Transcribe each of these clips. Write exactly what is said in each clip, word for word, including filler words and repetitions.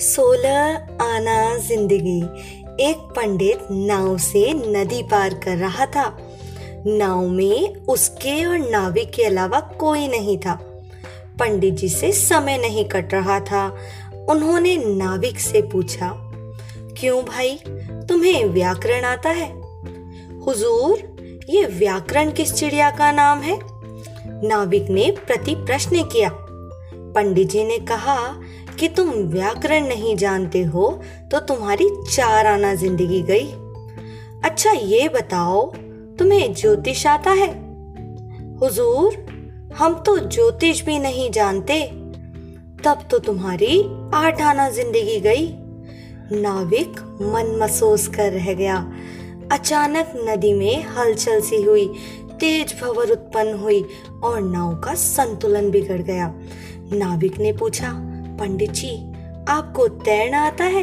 सोलह आना जिंदगी। एक पंडित नाव से नदी पार कर रहा था। नाव में उसके और नाविक के अलावा कोई नहीं था। पंडित जी से समय नहीं कट रहा था। उन्होंने नाविक से पूछा, क्यों भाई, तुम्हें व्याकरण आता है? हुजूर, ये व्याकरण किस चिड़िया का नाम है? नाविक ने प्रति प्रश्न किया। पंडित जी ने कहा कि तुम व्याकरण नहीं जानते हो तो तुम्हारी चार आना जिंदगी गई। अच्छा ये बताओ, तुम्हें ज्योतिष आता है? हुजूर, हम तो ज्योतिष भी नहीं जानते। तब तो तुम्हारी आठ आना जिंदगी गई। नाविक मन महसूस कर रह गया। अचानक नदी में हलचल सी हुई, तेज भंवर उत्पन्न हुई और नाव का संतुलन बिगड़ गया। नाविक ने पूछा, पंडित जी आपको तैरना आता है?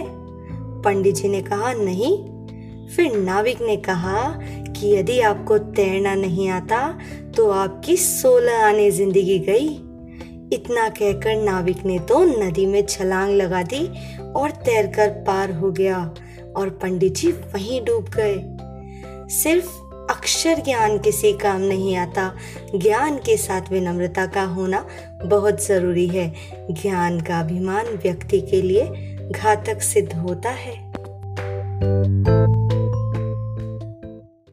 पंडित जी ने कहा, नहीं। फिर नाविक ने कहा कि यदि आपको तैरना नहीं आता तो आपकी सोलह आने जिंदगी गई। इतना कहकर नाविक ने तो नदी में छलांग लगा दी और तैरकर पार हो गया और पंडित जी वहीं डूब गए। सिर्फ अक्षर ज्ञान किसी काम नहीं आता। ज्ञान के साथ विनम्रता का होना बहुत जरूरी है। ज्ञान का अभिमान व्यक्ति के लिए घातक सिद्ध होता है।